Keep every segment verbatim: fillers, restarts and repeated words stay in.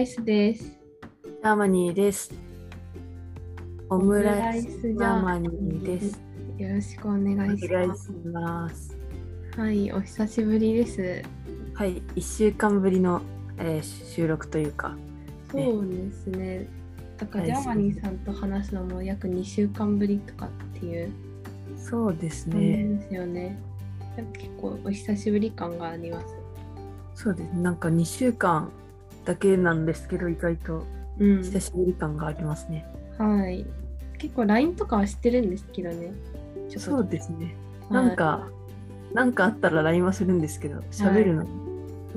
ライスです。ジャーマニーです。オムライスジャーマニーです。よろしくお願いします。お願いします。はい、お久しぶりです。はい、いっしゅうかんぶりの、えー、収録というか。そうですね。だからジャーマニーさんと話すのも約にしゅうかんぶりとかっていう。そうですね。ですよね。結構お久しぶり感があります。そうですね。なんかにしゅうかんだけなんですけど、意外と久しぶり感がありますね。うん、はい。結構 ライン とかは知ってるんですけどね。ちょっとそうですね。なんか、はい、なんかあったら ライン はするんですけど、喋るの。は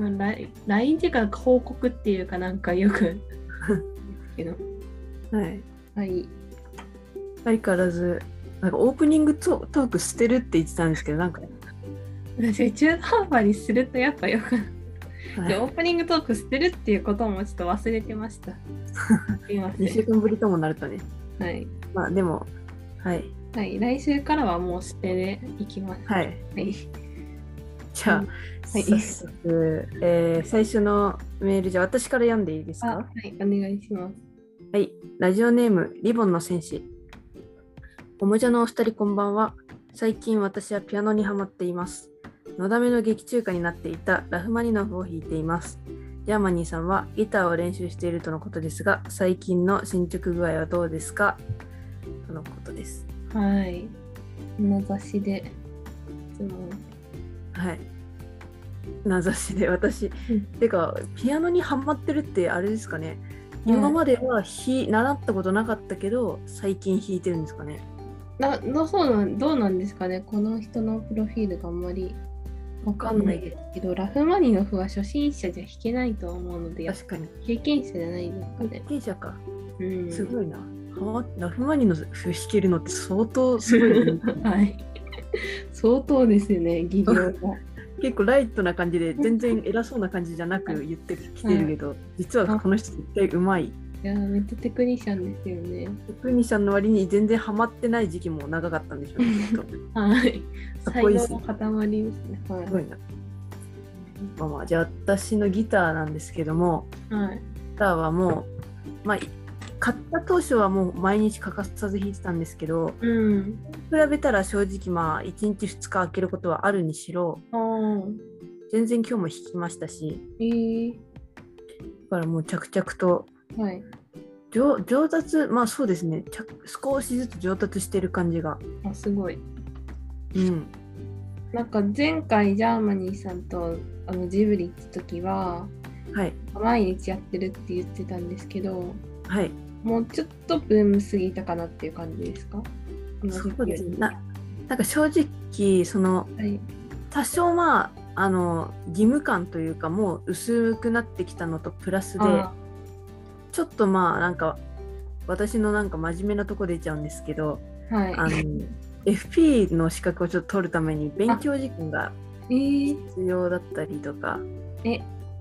い、まあ、ライン っていうか報告っていうかなんかよくですけど。はい。はい。相変わらずなんかオープニングトーク捨てるって言ってたんですけど、なんか。私中途半端にするとやっぱよくない、はい、オープニングトーク捨てるっていうこともちょっと忘れてましたすいませんにしゅうかんぶりともなるとね、はい、まあでもはい、はい、来週からはもう捨てでいきます。はい、はい、じゃあ、はい、早速、えー、最初のメール、じゃあ私から読んでいいですか？はい、お願いします。はい、ラジオネームリボンの戦士。おもじゃのお二人、こんばんは。最近私はピアノにハマっています。のだめの劇中歌になっていたラフマニノフを弾いています。ジャーマニーさんはギターを練習しているとのことですが、最近の進捗具合はどうですか、とのことです。はい、名指しで質問。はい、名指しで私、うん、てかピアノにハマってるってあれですかね、うん、今まではひ習ったことなかったけど最近弾いてるんですかね。などうなん、どうなんですかね。この人のプロフィールがあんまりわかんないですけど、ラフマニノフは初心者じゃ弾けないと思うので、確かに経験者じゃないですかね。経験者か、うん、すごいな。ラフマニノフ弾けるのって相当すごい、ね、はい、相当ですよね、技量が結構ライトな感じで全然偉そうな感じじゃなく言ってきてるけど、はい、実はこの人絶対うまい。いや、めっちゃテクニシャンですよね。テクニシャンの割に全然ハマってない時期も長かったんでしょうねはい、才能の塊ですね。はい、すごいな。まあまあ、じゃあ私のギターなんですけども、はい、ギターはもう、まあ、買った当初はもう毎日欠かさず弾いてたんですけど、うん、比べたら正直まあいちにちふつか空けることはあるにしろ、全然今日も弾きましたし、えー、だからもう着々と、はい、上, 上達まあそうですね、少しずつ上達してる感じが。あ、すごい。うん、なんか前回ジャーマニーさんとあのジブリ行った時は、はい、毎日やってるって言ってたんですけど、はい、もうちょっとブーム過ぎたかなっていう感じですか？そうですね。 な, なんか正直その、はい、多少まああの義務感というかもう薄くなってきたのとプラスで、ちょっとまあなんか私のなんか真面目なとこ出ちゃうんですけど、はい、あのエフピー の資格をちょっと取るために勉強時間が必要だったりとか。え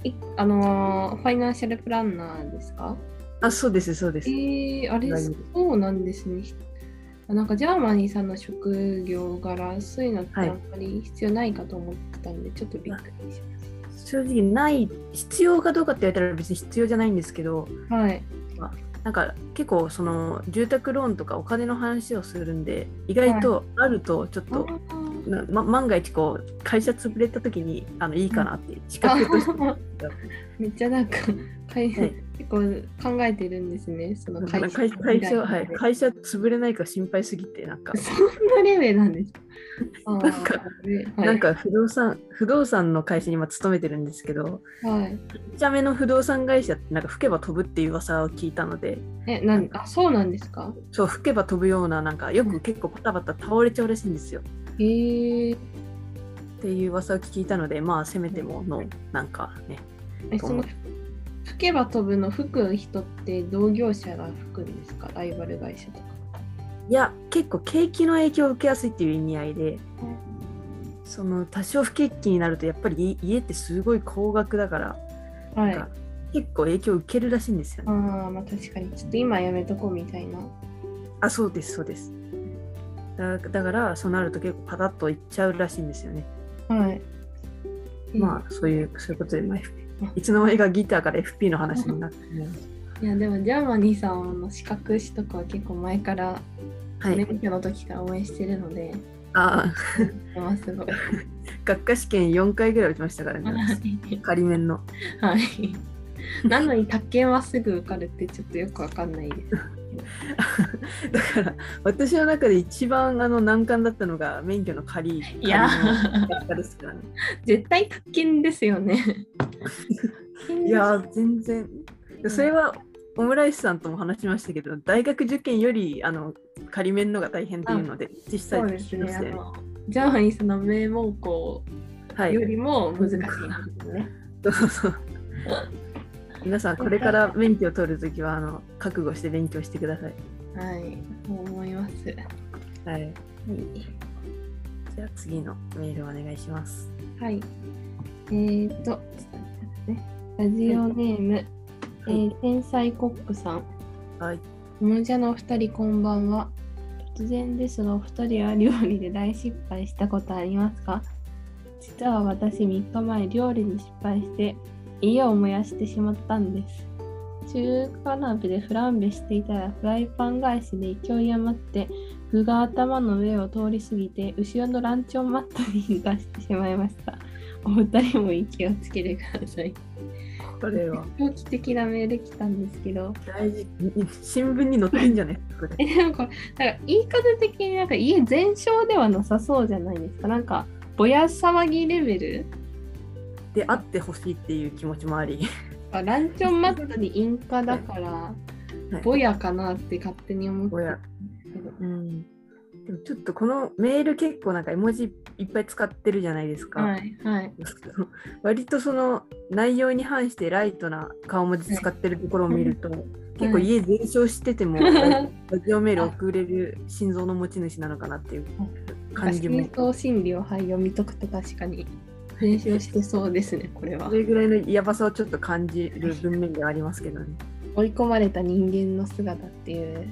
え、あのー、ファイナンシャルプランナーですか？あ、そうですそうです。えー、あれそうなんですね。なんかジャーマニーさんの職業柄そういうのってあんまり必要ないかと思ってたんで、はい、ちょっとびっくりしました。正直ない必要かどうかって言われたら別に必要じゃないんですけど、はい、なんか結構その住宅ローンとかお金の話をするんで、意外とあるとちょっと、はい、ま、万が一こう会社潰れた時にあのいいかなって資格としてめっちゃなんか会社、はい、結構考えてるんですね、その会社会社、はい、会社潰れないか心配すぎて、なんかそんなレベルなんですなんか、はい、なんか不動産不動産の会社に今勤めてるんですけど、はい、小さめの不動産会社ってなんか吹けば飛ぶっていう噂を聞いたので、え、なんか、あ、そうなんですか？そう、吹けば飛ぶようななんかよく結構バタバタ倒れちゃうらしいんですよ。へー、っていう噂を聞いたので、まあせめてものなんかね、え、その吹けば飛ぶの吹く人って同業者が吹くんですか？ライバル会社とか。いや、結構景気の影響を受けやすいっていう意味合いで、うん、その多少不景気になるとやっぱり家ってすごい高額だから、はい、なんか結構影響を受けるらしいんですよね。ああ、まあ確かにちょっと今やめとこうみたいな。あ、そうですそうです。 だ, だからそうなると結構パタッといっちゃうらしいんですよね。はい、まあそういうそういうことで、まあいつの間にかギターから エフピー の話になってね。いやでもジャーマニーさんの資格取得は結構前から、はい、免許の時から応援してるので、ああすごい学科試験よんかいぐらい受けましたからね仮免のはいなのに宅建はすぐ受かるってちょっとよくわかんないですだから私の中で一番あの難関だったのが免許の仮いやーですから、ね、絶対宅建ですよねいやー全然それはオムライスさんとも話しましたけど大学受験よりあの仮免のが大変っていうので実際そうですね、あのジャーマニーさんの名門校よりも難しいですね、はい、そうそうそう皆さんこれから免許を取るときはあの覚悟して勉強してください。はい、思います。はい。はい、じゃあ次のメールをお願いします。はい。えー、っとラジオネーム、はいえー、天才コックさん。はい。おもじゃのお二人こんばんは。突然ですがお二人は料理で大失敗したことありますか？実は私みっかまえ料理に失敗して。家を燃やしてしまったんです。中華鍋でフランベしていたらフライパン返しで勢い余って具が頭の上を通り過ぎて後ろのランチョンマットに浮かしてしまいました。お二人も息をつけてください。これは狂気的なメール来たんですけど大事新聞に載ってるんじゃないこれえでもこれなんか言い方的になんか家全焼ではなさそうじゃないですか。なんかぼや騒ぎレベルであってほしいっていう気持ちもありランチョンマットに引火だからぼやかなって勝手に思って、はいはいうん、でもちょっとこのメール結構なんか絵文字いっぱい使ってるじゃないですか、はいはい、割とその内容に反してライトな顔文字使ってるところを見ると、はい、結構家全焼しててもラジオメール送れる心臓の持ち主なのかなっていう感じも真相心理を、はい、読み解くと確かに練習してそうですね。これはそれぐらいのやばさをちょっと感じる文面ではありますけどね。追い込まれた人間の姿っていう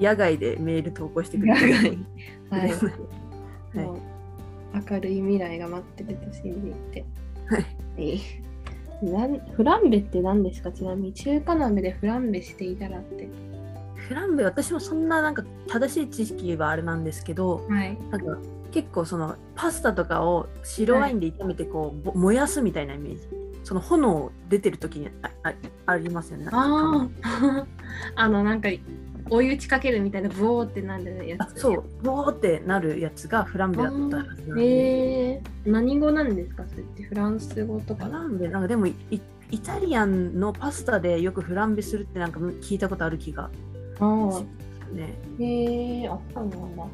野外でメール投稿してくれてる野外、はいはい、もう明るい未来が待ってると信じて、はい、フランベって何ですか？ちなみに中華鍋でフランベしていたらってフランベ私もそんななんか正しい知識はあれなんですけど、はい、なんか結構そのパスタとかを白ワインで炒めてこう、はい、燃やすみたいなイメージ。その炎出てる時に あ, あ, ありますよね。ああのなんか追い打ちかけるみたいなボーってなるやつ。そうボーってなるやつがフランベだったはずなんで。えー、何語なんですかそれってフランス語とか。フランベなんかでも イ, イタリアンのパスタでよくフランベするってなんか聞いたことある気が。ああね。へえー、あそうなんだ。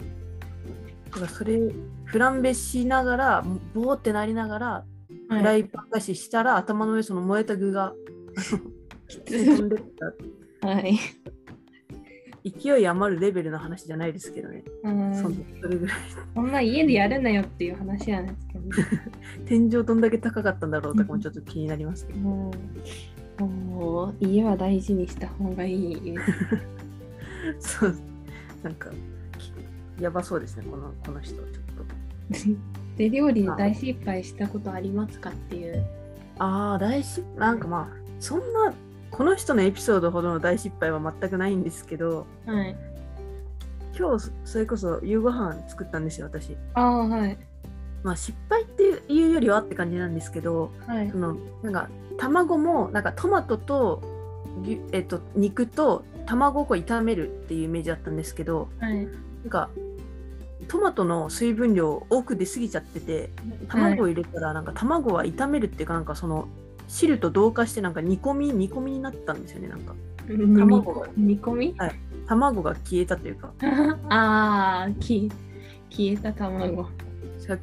だからそれフランベしながらボーってなりながらフライパン返ししたら、はい、頭の上その燃えた具が飛んでった、はい、勢い余るレベルの話じゃないですけどね。それぐらいそんな家でやるなよっていう話なんですけど、ね、天井どんだけ高かったんだろうとかもちょっと気になりますけど、うんうん、家は大事にした方がいいそうなんかやばそうですねこの、この人ちょっとで料理で大失敗したことありますかっていうああ大失敗なんかまあそんなこの人のエピソードほどの大失敗は全くないんですけど、はい、今日それこそ夕ご飯作ったんですよ私。ああはいまあ失敗っていうよりはって感じなんですけど、はい、そのなんか卵もなんかトマトと、えっと、肉と卵をこう炒めるっていうイメージだったんですけど、はい、なんかトマトの水分量多く出過ぎちゃってて卵を入れたらなんか卵は炒めるっていうかなんかその汁と同化してなんか煮込み煮込みになったんですよね。なんか卵が煮込み、はい、卵が消えたというかああ消えた卵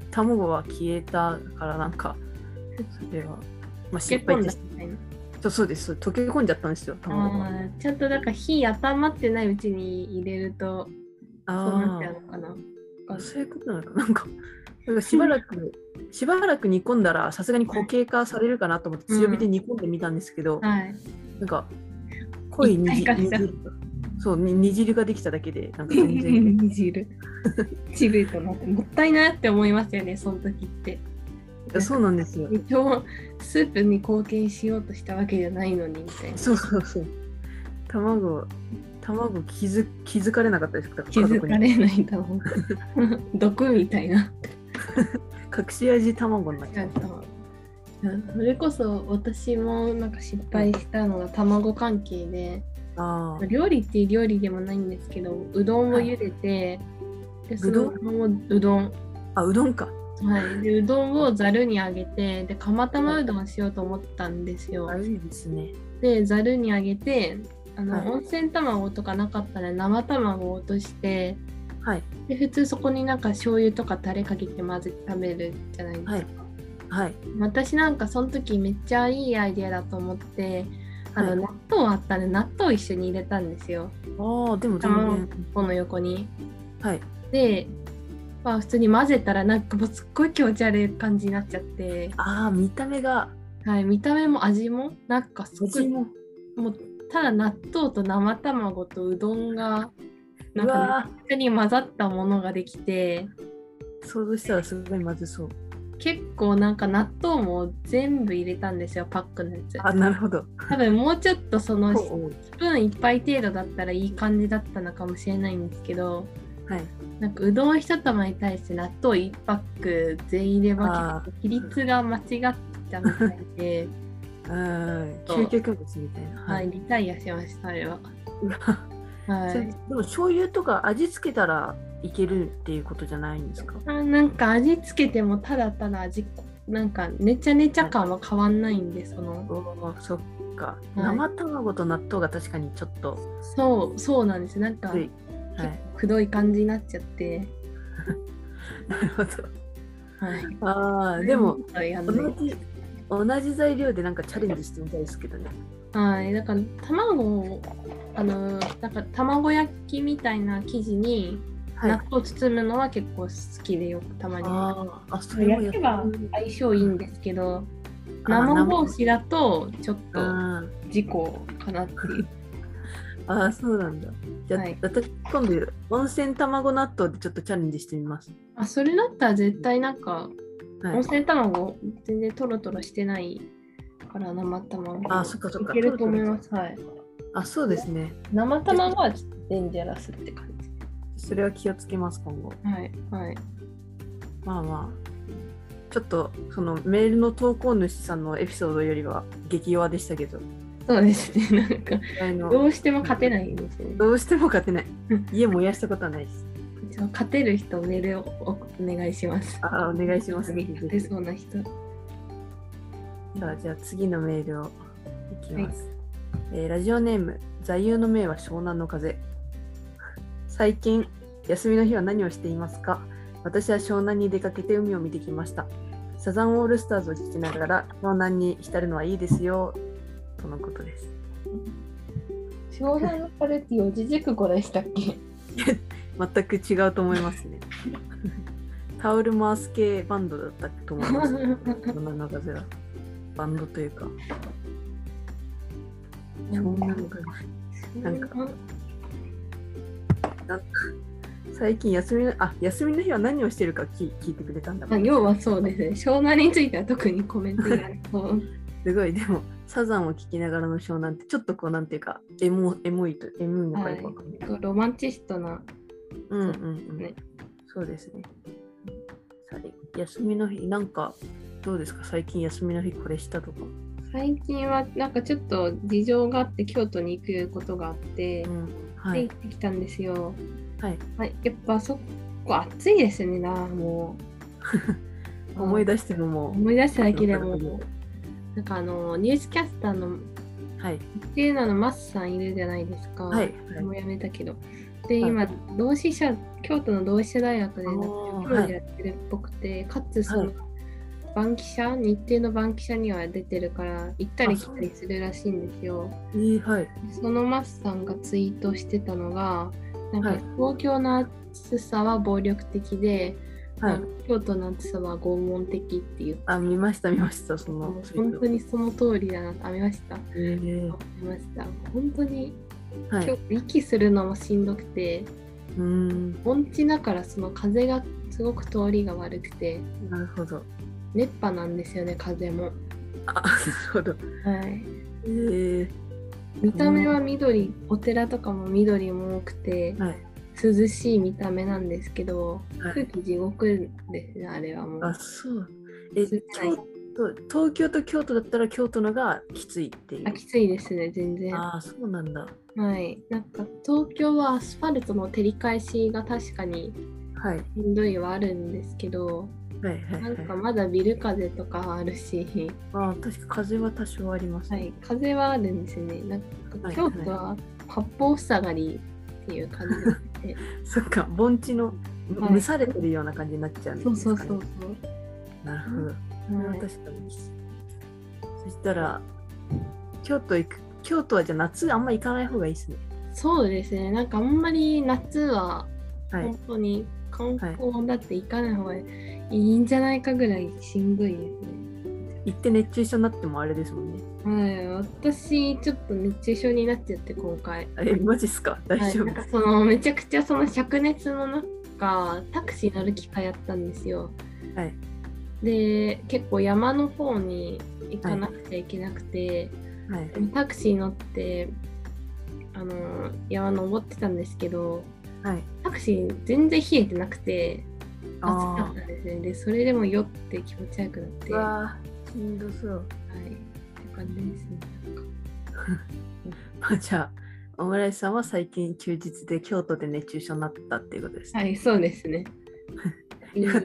卵は消えたからなんかそれは、まあ、失敗でしたそうそうです溶け込んじゃったんですよ卵が。ちゃんとなんか火温ってないうちに入れるとああ、そういうことなのかな。なんか、なんかしばらくしばらく煮込んだらさすがに固形化されるかなと思って強火で煮込んでみたんですけど、うんはい、なんか濃い煮汁、そう煮汁ができただけでなんか全然煮汁、ちぐいとなってもったいないって思いますよねその時って。そうなんですよ。一応スープに貢献しようとしたわけじゃないのにみたいな。そうそうそう。卵卵気づ気づかれなかったですか？気づかれない卵。毒みたいな。隠し味卵になっちゃった。それこそ私もなんか失敗したのが卵関係で、あ料理って料理でもないんですけど、うどんを茹でて、はい、でそのままうどんあうどんか、はい、でうどんをざるにあげて、で釜玉うどんしようと思ったんですよ。あいいですね。でざるにあげて、あの、はい、温泉卵とかなかったら生卵を落として、はい、で普通そこになんか醤油とかタレかけて混ぜて食べるじゃないですか、はい、はい、私なんかその時めっちゃいいアイデアだと思って、あの、はい、納豆あったね、納豆を一緒に入れたんですよ。あでも卵この横に、はい、で、まあ、普通に混ぜたらなんかもうすっごい気持ち悪い感じになっちゃって、あ見た目が、はい、見た目も味もなんかすごいもうただ納豆と生卵とうどんがなんか一緒に混ざったものができて、想像したらすごいまずそう。結構なんか納豆も全部入れたんですよ、パックのやつ。あ、なるほど。多分もうちょっとそのスプーン一杯程度だったらいい感じだったのかもしれないんですけど、はい、なんかうどん一玉に対して納豆一パック全員入れば比率が間違ったみたいで究極物みたいな、はいはい、リタイアしましたあれは。はい、でも醤油とか味付けたらいけるっていうことじゃないんですか？あなんか味付けてもただただ味なんかねちゃねちゃ感は変わんないんで、そのそっか、はい、生卵と納豆が確かにちょっとそうそうなんです、なんか、はい、くどい感じになっちゃってなるほど、はい、あでも同じ同じ材料でなんかチャレンジしてみたいですけどね。はい、だから卵をあのなんか卵焼きみたいな生地に納豆を包むのは結構好きでよくたまに、はい、ああそれ焼けば相性いいんですけど、生帽子だとちょっと事故かなっていう。ああそうなんだ。じゃあ、はい、私今度温泉卵納豆でちょっとチャレンジしてみます。あそれだったら絶対なんか、はい、温泉卵全然トロトロしてないから生卵あそっかそっかいけると思います。はい、あそうですね、生卵はデンジャラスって感じ。それは気をつけます今後。はいはい、まあまあちょっとそのメールの投稿主さんのエピソードよりは激弱でしたけど、そうですね、なんかどうしても勝てないんですよね。どうしても勝てない、家燃やしたことはないです。勝てる人メールをお願いします。あお願いします。勝てそうな人。さあじゃあ次のメールをいきます、はい、えー、ラジオネーム座右の銘は湘南の風。最近休みの日は何をしていますか？私は湘南に出かけて海を見てきました。サザンオールスターズを聴きながら湘南に浸るのはいいですよとのことです。湘南の風って四字熟語でしたっけ？全く違うと思いますね。タオル回す系バンドだったと思います、ね、湘南の風はバンドというか湘南の風なんか最近休みのあ休みの日は何をしてるか聞いてくれたんだもん。要はそうですね。湘南については特にコメントがすごい。でもサザンを聞きながらの湘南ってちょっとこうなんていうかエモエモいとエモいのかよくわかんない、はい、ロマンチストな、うんうんうん、ね、そうですね。さあ休みの日なんかどうですか？最近休みの日これしたとか。最近はなんかちょっと事情があって京都に行くことがあって、うん、はい、行ってきたんですよ。はい、はい、やっぱそこ暑いですねなもう思い出してももう思い出しただけでもなんかあのニュースキャスターのはいっていうののマスさんいるじゃないですか、はいはい、もうやめたけどで今同志社京都の同志社大学でなんか教授やってるっぽくて、はい、かつそのバンキシャ日程のバンキシャには出てるから行ったり来たりするらしいんですよ。えーはい、そのマスさんがツイートしてたのがなんか東京の暑さは暴力的で、はい、京都の暑さは拷問的っていう。あ見ました見ましたその本当にその通りだなと。あ見ました、えー、見ました本当に、はい、今日息するのもしんどくて、うーん盆地だからその風がすごく通りが悪くて、なるほど熱波なんですよね、風も。あ、なるほど。はい。えー、見た目は緑、お寺とかも緑も多くて、はい、涼しい見た目なんですけど、はい、空気地獄ですね、あれはもう。あ、そう。え、京都、東京と京都だったら京都のがきついっていう。あ、きついですね、全然。あ、そうなんだ。はい。なんか東京はアスファルトの照り返しが確かにしんどいはあるんですけど、はいはいはい、なんかまだビル風とかあるし。ああ、確か風は多少ありますね。はい、風はあるんですね。なんか京都は八方塞がりっていう感じで、はいはい、そっか、盆地の蒸されてるような感じになっちゃうんですかね。そうそうそうそう。なるほど、うん、はい、確かに。そしたら京都行く京都はじゃあ夏あんま行かない方がいいですね。そうですね。なんかあんまり夏は本当に観光だって行かない方がいい、はい、いいんじゃないかぐらいしんどいですね。行って熱中症になってもあれですもんね。はい、私ちょっと熱中症になっちゃって今回。え、マジっすか？大丈夫？はい、なんかそのめちゃくちゃその灼熱の中タクシー乗る機会あったんですよ。はい。で、結構山の方に行かなくちゃいけなくて。はいはい、タクシー乗ってあの山登ってたんですけど、はい、タクシー全然冷えてなくて暑かったですね。でそれでも酔って気持ち悪くなって。うわー、しんどそう。はい、って感じですね。まあじゃあオムライスさんは最近休日で京都で熱中症になったっていうことですね。はい、そうですね。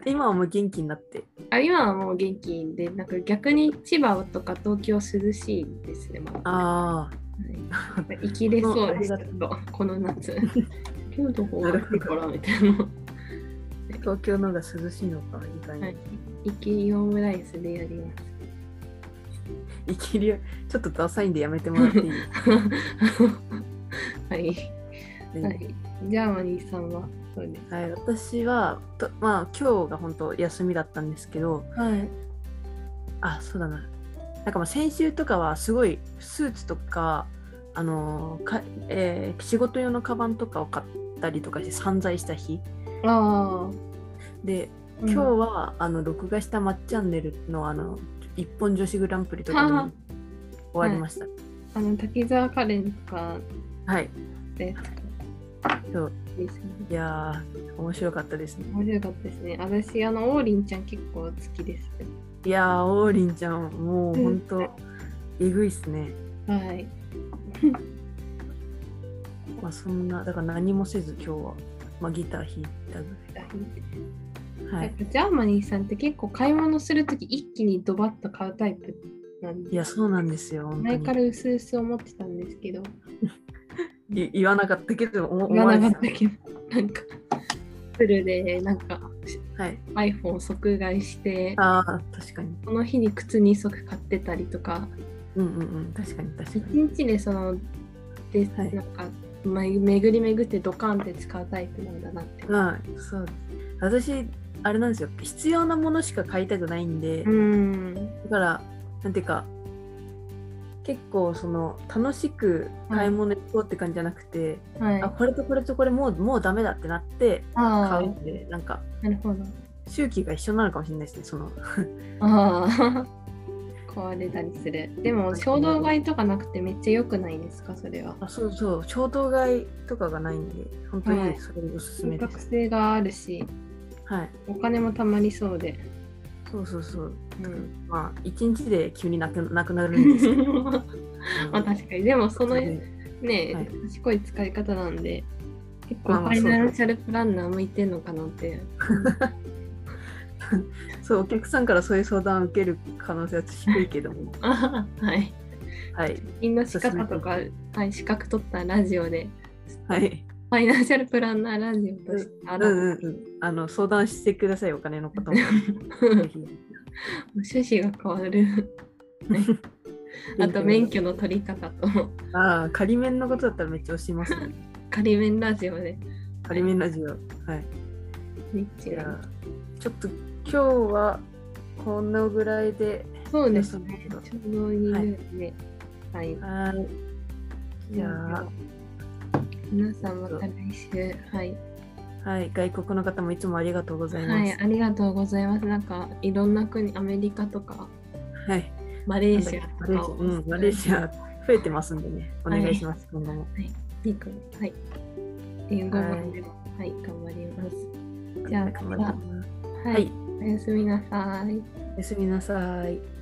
今はもう元気になって。あ、今はもう元気で、なんか逆に千葉とか東京涼しいですね、まだ。ああ、はい、生きれそうですけどこの夏京都の方がいいからみたいな。東京の方が涼しいのか、意外に。はい、生きりオムライスでやります。生きりちょっとダサいんでやめてもらっていい？はい、ね、はい、じゃあマリーさんは。そうです。はい、私はと、まあ、今日が本当休みだったんですけど、はい、あ、そうだな、なんかまあ先週とかはすごいスーツとか、あのーかえー、仕事用のカバンとかを買ったりとかして散財した日。あで、今日は、うん、あの録画したまっちゃんねるのあの一本女子グランプリとかも終わりました。はい、あの滝沢カレンとかで。はい、そう、いやー、面白かったですね。面白かったですね。私、あの、王林ちゃん結構好きです。いやー、王林ちゃん、もうほんと、えぐいっすね。はい。まあ、そんな、だから何もせず今日は、まあ、ギター弾いたぐらい。はい、ジャーマニーさんって結構買い物するとき一気にドバッと買うタイプなんです。いや、そうなんですよ。前からうすうす思ってたんですけど。言わなかったけど、言わなかったけど、なんか、フルで、なんか、はい、iPhone 即買いして、ああ、確かに。その日に靴にそく買ってたりとか、うんうんうん、確かに確かに。いちにちで、その、で、はい、なんか、巡り巡ってドカンって使うタイプなんだなって。はい、そうです。私、あれなんですよ、必要なものしか買いたくないんで、うん。だから、なんていうか、結構その楽しく買い物行こうって感じじゃなくて、はいはい、あ、これとこれとこれもうもうダメだってなって買うんで、なんかなるほど、周期が一緒なのかもしれないですね、そのあ壊れたりする。でも衝動買いとかなくてめっちゃ良くないですか、それは。あ、そうそう、衝動買いとかがないんで本当にそれおすすめです。はい、性があるし、はい、お金もたまりそうで。そうそうそう。うん、まあ一日で急になくなくなるんですけど。まあ確かに。でもそのね、はい、賢い使い方なんで、結構ファイナンシャルプランナー向いてんのかなって。そう、お客さんからそういう相談を受ける可能性は低いけども。はい。はい。みんな資格とか、はい、資格取ったラジオで。はい。ファイナンシャルプランナーラジオとして、うんうんうん、あの相談してください、お金のことも。趣旨が変わる。あと免許の取り方と。ああ、仮免のことだったらめっちゃ教えますね。仮免ラジオで、ね。仮免ラジオ。はい。めっちゃ。ちょっと今日はこんなぐらいで。そうですね。ちょうどいいね。はい。はい。じゃあ。皆さんまた来週、はい、はい、外国の方もいつもありがとうございます。はい、ありがとうございます。なんかいろんな国、アメリカとか、はい、マレーシアとか、うん、マレーシア増えてますんでね、お願いします。はい、今後も。はい、リク、はい、英語も、はい、はい、頑張ります。じゃあ、はい、はい、おやすみなさい。おやすみなさい。